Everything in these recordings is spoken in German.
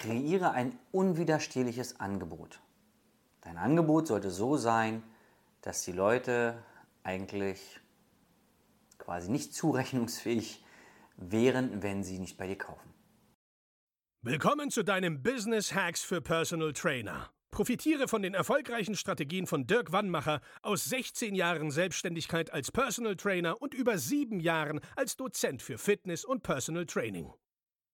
Kreiere ein unwiderstehliches Angebot. Dein Angebot sollte so sein, dass die Leute eigentlich quasi nicht zurechnungsfähig wären, wenn sie nicht bei dir kaufen. Willkommen zu deinem Business Hacks für Personal Trainer. Profitiere von den erfolgreichen Strategien von Dirk Wannmacher aus 16 Jahren Selbstständigkeit als Personal Trainer und über 7 Jahren als Dozent für Fitness und Personal Training.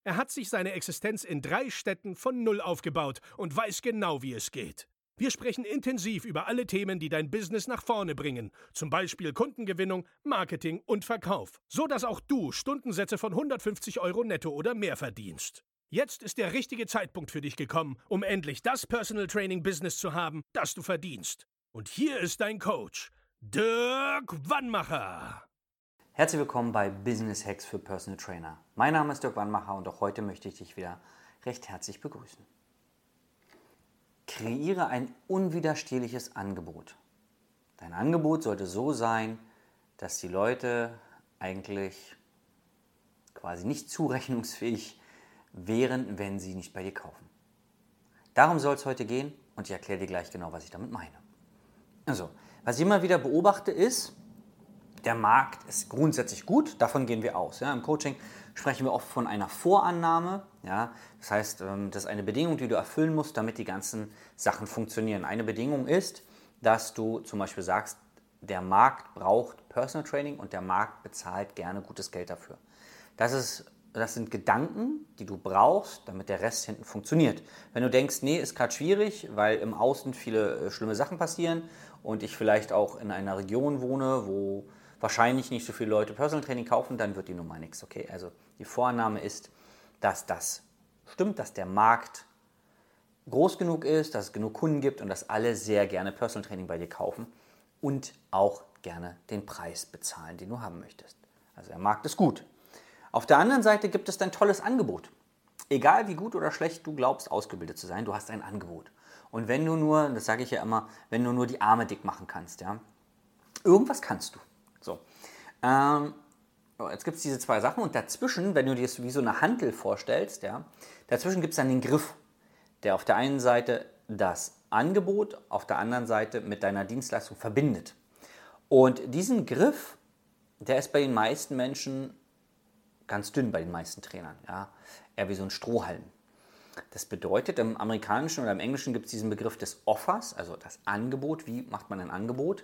Er hat sich seine Existenz in 3 Städten von Null aufgebaut und weiß genau, wie es geht. Wir sprechen intensiv über alle Themen, die dein Business nach vorne bringen, zum Beispiel Kundengewinnung, Marketing und Verkauf, so dass auch du Stundensätze von 150 € netto oder mehr verdienst. Jetzt ist der richtige Zeitpunkt für dich gekommen, um endlich das Personal Training Business zu haben, das du verdienst. Und hier ist dein Coach, Dirk Wannmacher. Herzlich willkommen bei Business Hacks für Personal Trainer. Mein Name ist Dirk Wannmacher und auch heute möchte ich dich wieder recht herzlich begrüßen. Kreiere ein unwiderstehliches Angebot. Dein Angebot sollte so sein, dass die Leute eigentlich quasi nicht zurechnungsfähig wären, wenn sie nicht bei dir kaufen. Darum soll es heute gehen und ich erkläre dir gleich genau, was ich damit meine. Also, was ich immer wieder beobachte ist, der Markt ist grundsätzlich gut, davon gehen wir aus. Ja. Im Coaching sprechen wir oft von einer Vorannahme. Ja. Das heißt, das ist eine Bedingung, die du erfüllen musst, damit die ganzen Sachen funktionieren. Eine Bedingung ist, dass du zum Beispiel sagst, der Markt braucht Personal Training und der Markt bezahlt gerne gutes Geld dafür. Das sind Gedanken, die du brauchst, damit der Rest hinten funktioniert. Wenn du denkst, nee, ist gerade schwierig, weil im Außen viele schlimme Sachen passieren und ich vielleicht auch in einer Region wohne, wo wahrscheinlich nicht so viele Leute Personal Training kaufen, dann wird die Nummer nichts. Okay? Also die Vorannahme ist, dass das stimmt, dass der Markt groß genug ist, dass es genug Kunden gibt und dass alle sehr gerne Personal Training bei dir kaufen und auch gerne den Preis bezahlen, den du haben möchtest. Also der Markt ist gut. Auf der anderen Seite gibt es dein tolles Angebot. Egal wie gut oder schlecht du glaubst, ausgebildet zu sein, du hast ein Angebot. Und wenn du nur, das sage ich ja immer, wenn du nur die Arme dick machen kannst, ja, irgendwas kannst du. So, jetzt gibt es diese 2 Sachen und dazwischen, wenn du dir das wie so eine Hantel vorstellst, ja, dazwischen gibt es dann den Griff, der auf der einen Seite das Angebot, auf der anderen Seite mit deiner Dienstleistung verbindet. Und diesen Griff, der ist bei den meisten Menschen ganz dünn, bei den meisten Trainern, ja, eher wie so ein Strohhalm. Das bedeutet, im Amerikanischen oder im Englischen gibt es diesen Begriff des Offers, also das Angebot, wie macht man ein Angebot,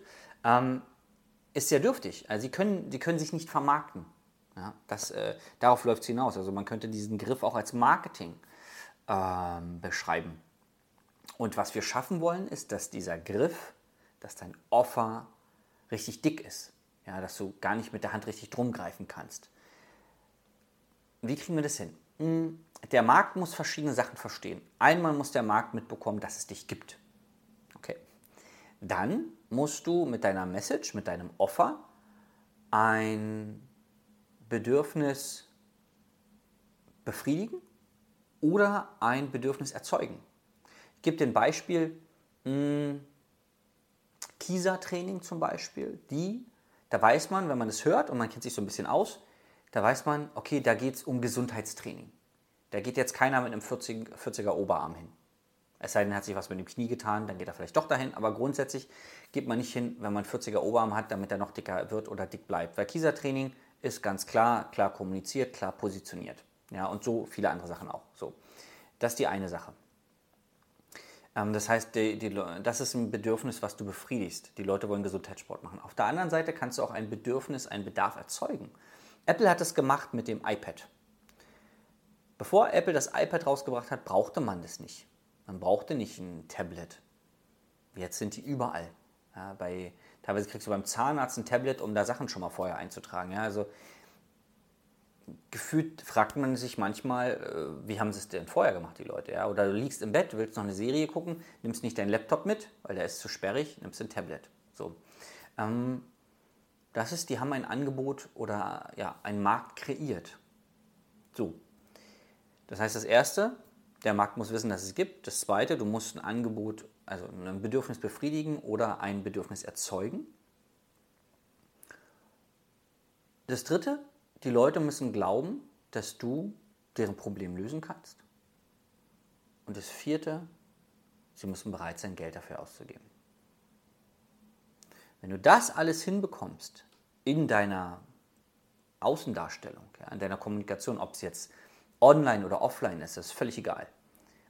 ist sehr dürftig. Also die können sich nicht vermarkten. Ja, darauf läuft es hinaus. Also man könnte diesen Griff auch als Marketing beschreiben. Und was wir schaffen wollen, ist, dass dieser Griff, dass dein Offer richtig dick ist. Ja, dass du gar nicht mit der Hand richtig drum greifen kannst. Wie kriegen wir das hin? Der Markt muss verschiedene Sachen verstehen. Einmal muss der Markt mitbekommen, dass es dich gibt. Okay. Dann musst du mit deiner Message, mit deinem Offer ein Bedürfnis befriedigen oder ein Bedürfnis erzeugen. Ich gebe dir ein Beispiel, Kieser Training zum Beispiel, da weiß man, wenn man das hört und man kennt sich so ein bisschen aus, da weiß man, okay, da geht es um Gesundheitstraining. Da geht jetzt keiner mit einem 40er Oberarm hin. Es sei denn, er hat sich was mit dem Knie getan, dann geht er vielleicht doch dahin. Aber grundsätzlich geht man nicht hin, wenn man 40er Oberarm hat, damit er noch dicker wird oder dick bleibt. Weil Kieser Training ist ganz klar kommuniziert, klar positioniert. Ja, und so viele andere Sachen auch. So. Das ist die eine Sache. Das heißt, das ist ein Bedürfnis, was du befriedigst. Die Leute wollen Gesundheitssport machen. Auf der anderen Seite kannst du auch ein Bedürfnis, einen Bedarf erzeugen. Apple hat es gemacht mit dem iPad. Bevor Apple das iPad rausgebracht hat, brauchte man das nicht. Man brauchte nicht ein Tablet. Jetzt sind die überall. Ja, teilweise kriegst du beim Zahnarzt ein Tablet, um da Sachen schon mal vorher einzutragen. Ja, also gefühlt fragt man sich manchmal, wie haben sie es denn vorher gemacht, die Leute? Ja? Oder du liegst im Bett, willst noch eine Serie gucken, nimmst nicht deinen Laptop mit, weil der ist zu sperrig, nimmst ein Tablet. So. Die haben ein Angebot oder ja, einen Markt kreiert. So. Das heißt, das Erste, der Markt muss wissen, dass es gibt. Das Zweite, du musst ein Angebot, also ein Bedürfnis befriedigen oder ein Bedürfnis erzeugen. Das Dritte, die Leute müssen glauben, dass du deren Problem lösen kannst. Und das Vierte, sie müssen bereit sein, Geld dafür auszugeben. Wenn du das alles hinbekommst in deiner Außendarstellung, ja, in deiner Kommunikation, ob es jetzt online oder offline ist, das ist völlig egal.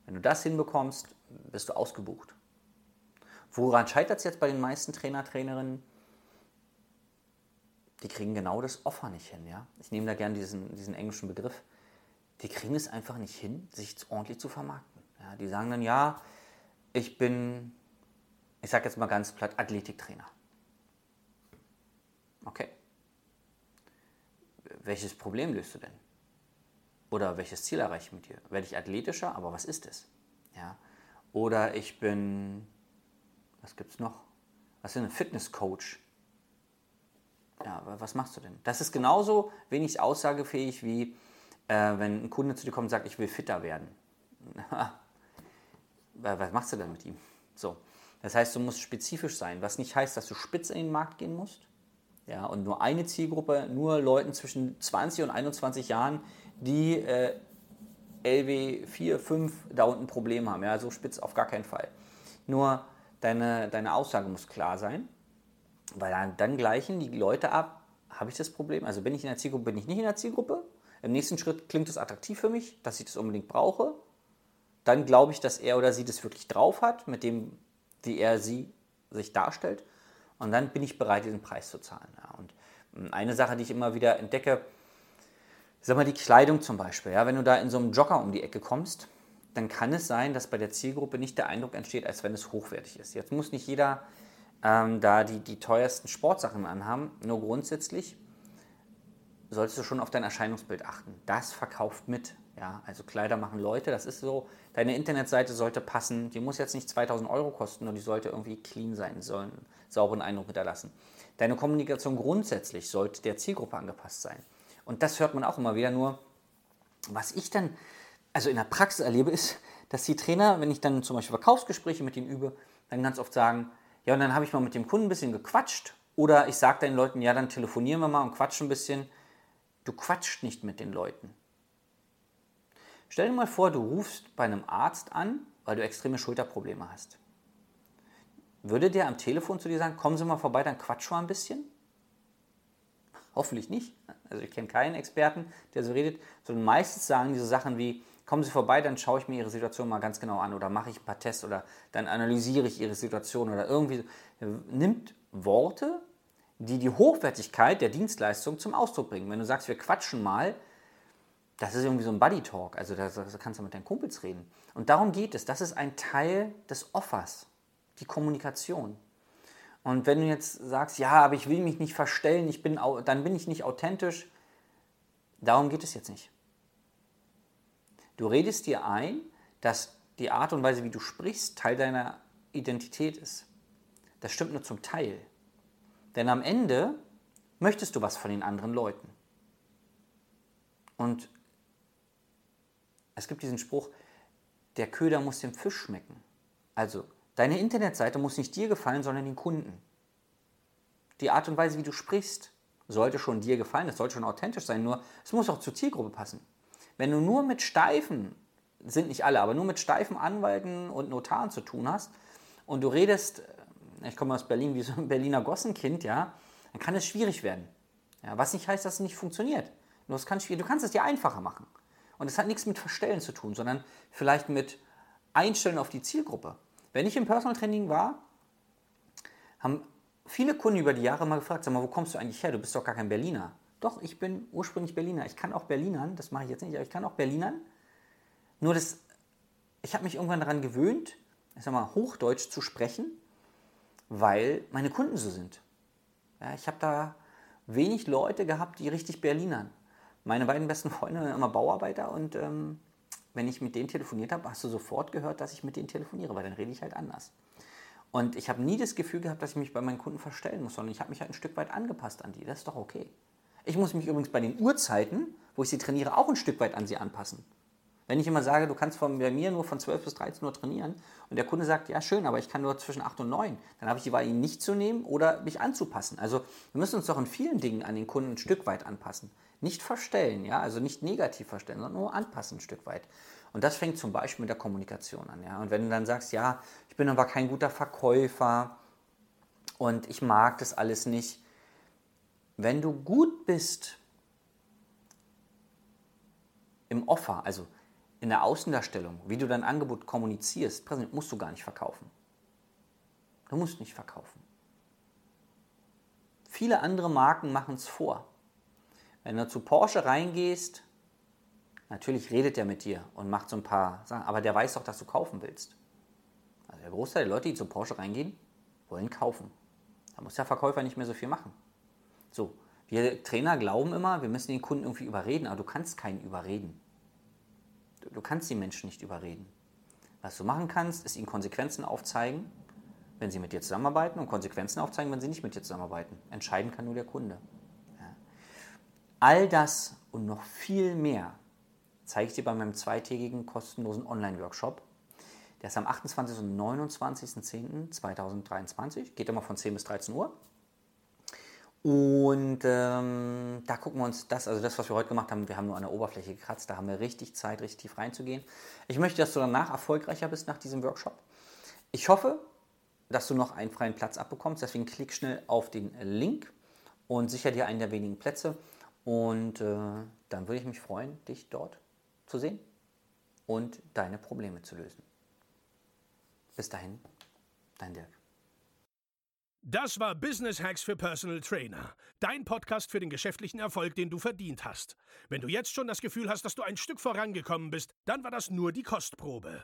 Wenn du das hinbekommst, bist du ausgebucht. Woran scheitert es jetzt bei den meisten Trainer, Trainerinnen? Die kriegen genau das Offer nicht hin. Ja? Ich nehme da gerne diesen englischen Begriff. Die kriegen es einfach nicht hin, sich ordentlich zu vermarkten. Ja? Die sagen dann, ja, ich bin, ich sage jetzt mal ganz platt, Athletiktrainer. Okay. Welches Problem löst du denn? Oder welches Ziel erreiche ich mit dir? Werde ich athletischer, aber was ist es? Ja? Oder ich bin, was gibt's noch? Was ist ein Fitnesscoach? Ja, aber was machst du denn? Das ist genauso wenig aussagefähig, wie wenn ein Kunde zu dir kommt und sagt, ich will fitter werden. Was machst du denn mit ihm? So. Das heißt, du musst spezifisch sein, was nicht heißt, dass du spitz in den Markt gehen musst. Ja, und nur eine Zielgruppe, nur Leuten zwischen 20 und 21 Jahren, die LW 4, 5 da unten Probleme haben. Ja, so spitz auf gar keinen Fall. Nur deine Aussage muss klar sein. Weil dann gleichen die Leute ab, habe ich das Problem, also bin ich in der Zielgruppe, bin ich nicht in der Zielgruppe, im nächsten Schritt klingt es attraktiv für mich, dass ich das unbedingt brauche, dann glaube ich, dass er oder sie das wirklich drauf hat, mit dem, wie er sie sich darstellt, und dann bin ich bereit, diesen Preis zu zahlen. Ja. Und eine Sache, die ich immer wieder entdecke, sag mal die Kleidung zum Beispiel, ja, wenn du da in so einem Jogger um die Ecke kommst, dann kann es sein, dass bei der Zielgruppe nicht der Eindruck entsteht, als wenn es hochwertig ist. Jetzt muss nicht jeder da die teuersten Sportsachen anhaben, nur grundsätzlich solltest du schon auf dein Erscheinungsbild achten. Das verkauft mit. Ja? Also Kleider machen Leute, das ist so, deine Internetseite sollte passen, die muss jetzt nicht 2.000 € kosten, nur die sollte irgendwie clean sein, soll einen sauberen Eindruck hinterlassen. Deine Kommunikation grundsätzlich sollte der Zielgruppe angepasst sein. Und das hört man auch immer wieder, nur was ich dann, also in der Praxis erlebe, ist, dass die Trainer, wenn ich dann zum Beispiel Verkaufsgespräche mit ihnen übe, dann ganz oft sagen, ja, und dann habe ich mal mit dem Kunden ein bisschen gequatscht, oder ich sage den Leuten, ja, dann telefonieren wir mal und quatschen ein bisschen. Du quatschst nicht mit den Leuten. Stell dir mal vor, du rufst bei einem Arzt an, weil du extreme Schulterprobleme hast. Würde der am Telefon zu dir sagen, kommen Sie mal vorbei, dann quatschen wir ein bisschen? Hoffentlich nicht. Also ich kenne keinen Experten, der so redet, sondern meistens sagen diese Sachen wie, kommen Sie vorbei, dann schaue ich mir Ihre Situation mal ganz genau an, oder mache ich ein paar Tests, oder dann analysiere ich Ihre Situation, oder irgendwie. Nimmt Worte, die die Hochwertigkeit der Dienstleistung zum Ausdruck bringen. Wenn du sagst, wir quatschen mal, das ist irgendwie so ein Buddy-Talk, also da kannst du mit deinen Kumpels reden. Und darum geht es, das ist ein Teil des Offers, die Kommunikation. Und wenn du jetzt sagst, ja, aber ich will mich nicht verstellen, dann bin ich nicht authentisch, darum geht es jetzt nicht. Du redest dir ein, dass die Art und Weise, wie du sprichst, Teil deiner Identität ist. Das stimmt nur zum Teil. Denn am Ende möchtest du was von den anderen Leuten. Und es gibt diesen Spruch, der Köder muss dem Fisch schmecken. Also, deine Internetseite muss nicht dir gefallen, sondern den Kunden. Die Art und Weise, wie du sprichst, sollte schon dir gefallen, es sollte schon authentisch sein, nur es muss auch zur Zielgruppe passen. Wenn du nur mit steifen, sind nicht alle, aber nur mit steifen Anwälten und Notaren zu tun hast und du redest, ich komme aus Berlin, wie so ein Berliner Gossenkind, ja, dann kann es schwierig werden. Ja, was nicht heißt, dass es nicht funktioniert. Nur es kann schwierig, du kannst es dir einfacher machen. Und es hat nichts mit Verstellen zu tun, sondern vielleicht mit Einstellen auf die Zielgruppe. Wenn ich im Personal Training war, haben viele Kunden über die Jahre mal gefragt, sag mal, wo kommst du eigentlich her? Du bist doch gar kein Berliner. Doch, ich bin ursprünglich Berliner. Ich kann auch Berlinern, das mache ich jetzt nicht, aber ich kann auch Berlinern. Nur ich habe mich irgendwann daran gewöhnt, ich sag mal, Hochdeutsch zu sprechen, weil meine Kunden so sind. Ja, ich habe da wenig Leute gehabt, die richtig Berlinern. Meine beiden besten Freunde waren immer Bauarbeiter, und wenn ich mit denen telefoniert habe, hast du sofort gehört, dass ich mit denen telefoniere, weil dann rede ich halt anders. Und ich habe nie das Gefühl gehabt, dass ich mich bei meinen Kunden verstellen muss, sondern ich habe mich halt ein Stück weit angepasst an die. Das ist doch okay. Ich muss mich übrigens bei den Uhrzeiten, wo ich sie trainiere, auch ein Stück weit an sie anpassen. Wenn ich immer sage, du kannst bei mir nur von 12 bis 13 Uhr trainieren, und der Kunde sagt, ja schön, aber ich kann nur zwischen 8 und 9, dann habe ich die Wahl, ihn nicht zu nehmen oder mich anzupassen. Also wir müssen uns doch in vielen Dingen an den Kunden ein Stück weit anpassen. Nicht verstellen, ja, also nicht negativ verstellen, sondern nur anpassen ein Stück weit. Und das fängt zum Beispiel mit der Kommunikation an. Ja? Und wenn du dann sagst, ja, ich bin aber kein guter Verkäufer und ich mag das alles nicht. Wenn du gut bist im Offer, also in der Außendarstellung, wie du dein Angebot kommunizierst, musst du gar nicht verkaufen. Du musst nicht verkaufen. Viele andere Marken machen es vor. Wenn du zu Porsche reingehst, natürlich redet der mit dir und macht so ein paar Sachen, aber der weiß doch, dass du kaufen willst. Also der Großteil der Leute, die zu Porsche reingehen, wollen kaufen. Da muss der Verkäufer nicht mehr so viel machen. So, wir Trainer glauben immer, wir müssen den Kunden irgendwie überreden, aber du kannst keinen überreden. Du kannst die Menschen nicht überreden. Was du machen kannst, ist ihnen Konsequenzen aufzeigen, wenn sie mit dir zusammenarbeiten, und Konsequenzen aufzeigen, wenn sie nicht mit dir zusammenarbeiten. Entscheiden kann nur der Kunde. Ja. All das und noch viel mehr zeige ich dir bei meinem 2-tägigen kostenlosen Online-Workshop. Der ist am 28. und 29.10.2023, geht immer von 10 bis 13 Uhr. Und da gucken wir uns das, also das, was wir heute gemacht haben, wir haben nur an der Oberfläche gekratzt, da haben wir richtig Zeit, richtig tief reinzugehen. Ich möchte, dass du danach erfolgreicher bist nach diesem Workshop. Ich hoffe, dass du noch einen freien Platz abbekommst, deswegen klick schnell auf den Link und sichere dir einen der wenigen Plätze. Und dann würde ich mich freuen, dich dort zu sehen und deine Probleme zu lösen. Bis dahin, dein Dirk. Das war Business Hacks für Personal Trainer, dein Podcast für den geschäftlichen Erfolg, den du verdient hast. Wenn du jetzt schon das Gefühl hast, dass du ein Stück vorangekommen bist, dann war das nur die Kostprobe.